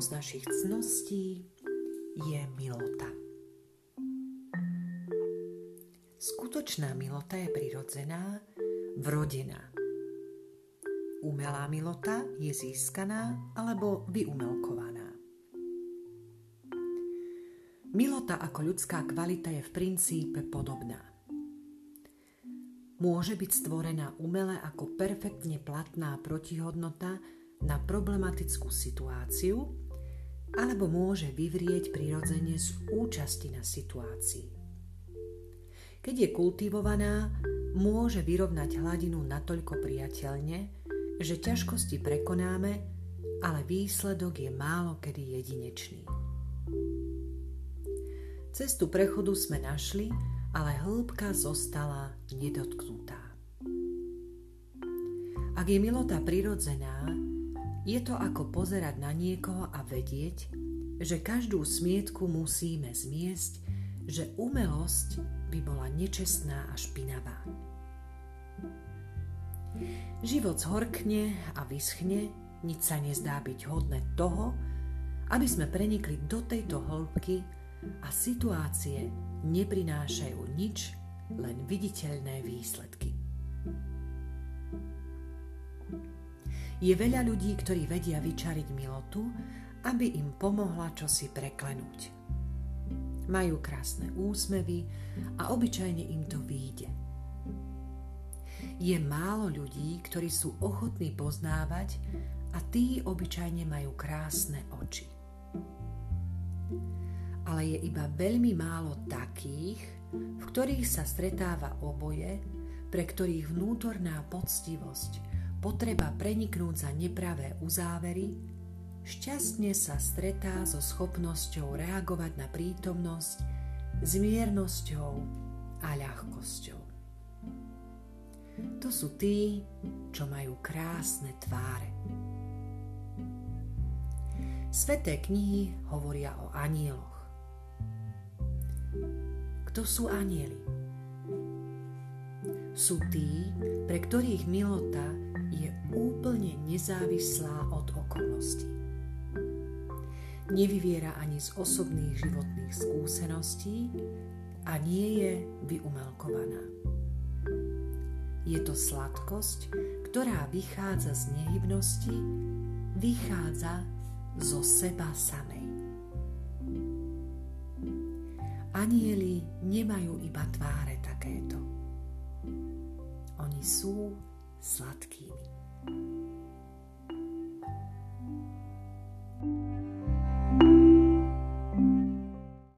jednou z našich cností je milota. Skutočná milota je prirodzená, vrodená. Umelá milota je získaná alebo vyumelkovaná. Milota ako ľudská kvalita je v princípe podobná. Môže byť stvorená umele ako perfektne platná protihodnota na problematickú situáciu, alebo môže vyvrieť prirodzene z účasti na situácii. Keď je kultivovaná, môže vyrovnať hladinu natoľko priateľne, že ťažkosti prekonáme, ale výsledok je málokedy jedinečný. Cestu prechodu sme našli, ale hĺbka zostala nedotknutá. Ak je milota prirodzená, je to ako pozerať na niekoho a vedieť, že každú smietku musíme zmiesť, že umelosť by bola nečestná a špinavá. Život zhorkne a vyschne, nič sa nezdá byť hodné toho, aby sme prenikli do tejto hĺbky a situácie neprinášajú nič, len viditeľné výsledky. Je veľa ľudí, ktorí vedia vyčariť milotu, aby im pomohla čosi preklenúť. Majú krásne úsmevy a obyčajne im to vyjde. Je málo ľudí, ktorí sú ochotní poznávať a tí obyčajne majú krásne oči. Ale je iba veľmi málo takých, v ktorých sa stretáva oboje, pre ktorých vnútorná poctivosť, potreba preniknúť za nepravé uzávery, šťastne sa stretá so schopnosťou reagovať na prítomnosť s miernosťou a ľahkosťou. To sú tí, čo majú krásne tváre. Sveté knihy hovoria o anjeloch. Kto sú anjeli? Sú tí, pre ktorých milota je úplne nezávislá od okolností. Nevyviera ani z osobných životných skúseností a nie je vyumelkovaná. Je to sladkosť, ktorá vychádza z nehybnosti, vychádza zo seba samej. Anjeli nemajú iba tváre takéto. Oni sú sladkými.